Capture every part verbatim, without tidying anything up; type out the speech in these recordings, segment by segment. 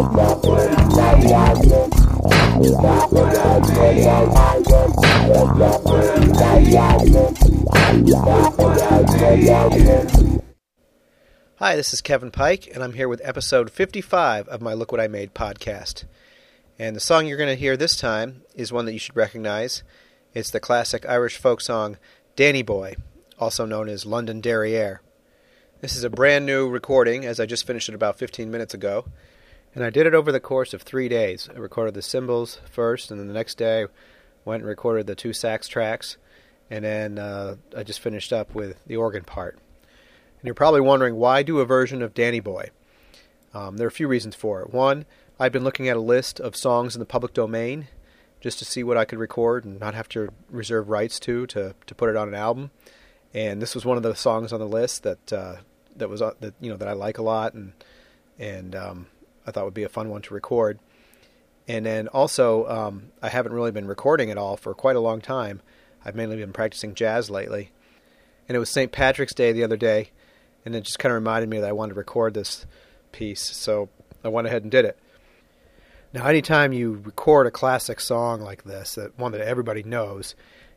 Hi, this is Kevin Pike, and I'm here with episode fifty-five of my Look What I Made podcast. And the song you're going to hear this time is one that you should recognize. It's the classic Irish folk song, Danny Boy, also known as London Derry Air. This is a brand new recording, as I just finished it about fifteen minutes ago. And I did it over the course of three days. I recorded the cymbals first, and then the next day went and recorded the two sax tracks. And then uh, I just finished up with the organ part. And you're probably wondering, why do a version of Danny Boy? Um, there are a few reasons for it. One, I've been looking at a list of songs in the public domain just to see what I could record and not have to reserve rights to, to, to put it on an album. And this was one of the songs on the list that uh, that was uh, that you know that I like a lot, and and um, I thought would be a fun one to record. And then also, um, I haven't really been recording at all for quite a long time. I've mainly been practicing jazz lately. And it was Saint Patrick's Day the other day, and it just kind of reminded me that I wanted to record this piece, so I went ahead and did it. Now, anytime you record a classic song like this, that one that everybody knows,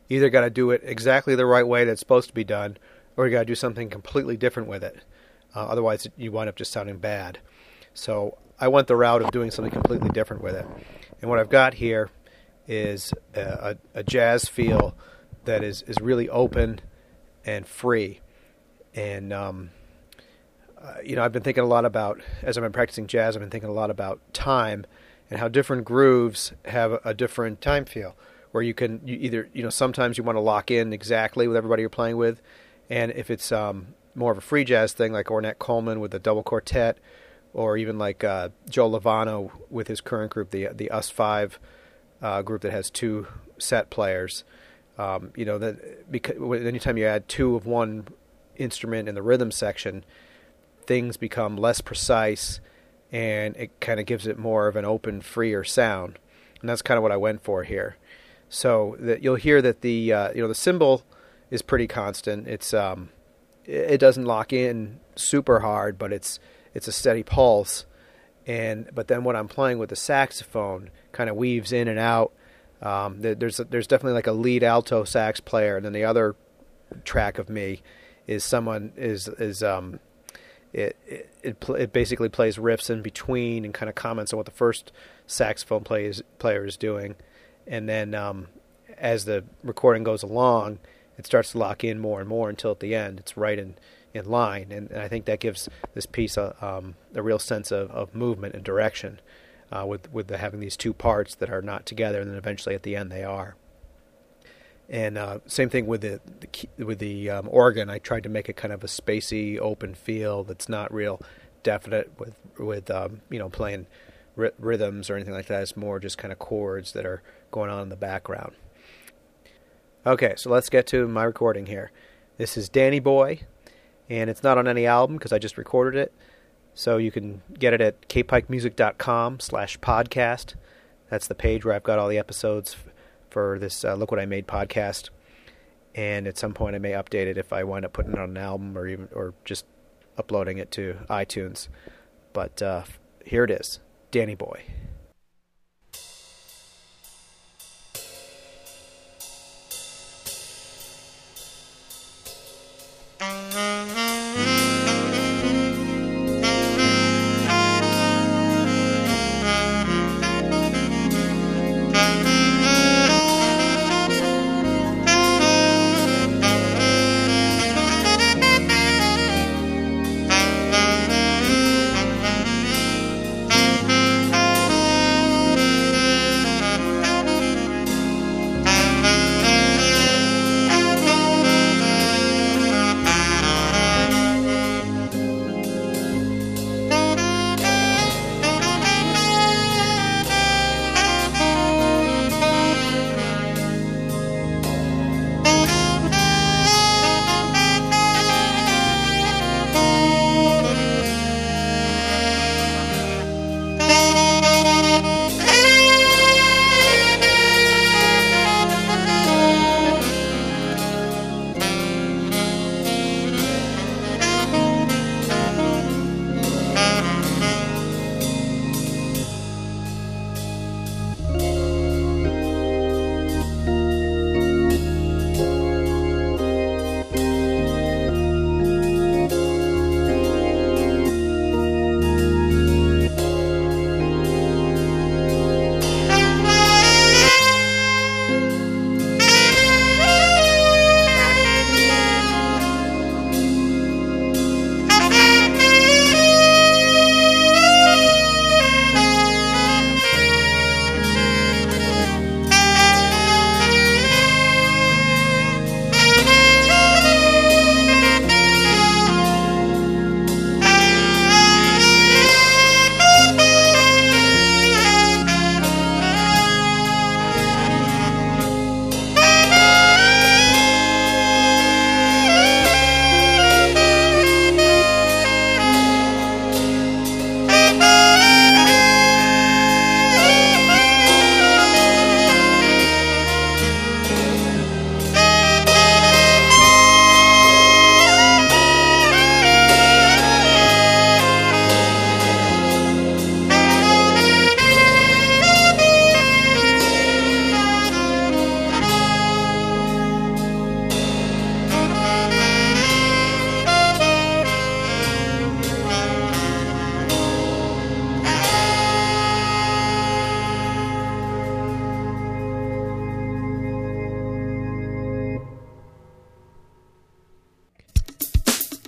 you either got to do it exactly the right way that it's supposed to be done, or you got to do something completely different with it. Uh, otherwise, you wind up just sounding bad. So I went the route of doing something completely different with it. And what I've got here is a, a, a jazz feel that is, is really open and free. And, um, uh, you know, I've been thinking a lot about, as I've been practicing jazz, I've been thinking a lot about time and how different grooves have a, a different time feel. Where you can you either, you know, sometimes you want to lock in exactly with everybody you're playing with. And if it's um, more of a free jazz thing, like Ornette Coleman with the double quartet, or even like uh, Joe Lovano with his current group, the the Us Five uh, group that has two set players, um, you know, that because anytime you add two of one instrument in the rhythm section, things become less precise, and it kind of gives it more of an open, freer sound. And that's kind of what I went for here. So that you'll hear that the uh, you know the cymbal is pretty constant. It's um, it doesn't lock in super hard, but it's it's a steady pulse. And but then when I'm playing with the saxophone, kind of weaves in and out. Um, there's there's definitely like a lead alto sax player, and then the other track of me is someone is is um it it it, pl- it basically plays riffs in between and kind of comments on what the first saxophone plays, player is doing. And then um, as the recording goes along, it starts to lock in more and more until at the end it's right in, in line. And, and I think that gives this piece a, um, a real sense of, of movement and direction uh, with, with the, having these two parts that are not together, and then eventually at the end they are. And uh, same thing with the, the key, with the um, organ. I tried to make it kind of a spacey, open feel that's not real definite with, with um, you know, playing rhythms or anything like that. It's more just kind of chords that are going on in the background. Okay, so let's get to my recording here. This is Danny Boy, and it's not on any album because I just recorded it. So you can get it at k pike music dot com slash podcast. That's the page where I've got all the episodes for this uh, Look What I Made podcast. And at some point I may update it if I wind up putting it on an album, or even or just uploading it to iTunes. But uh, here it is. Danny Boy.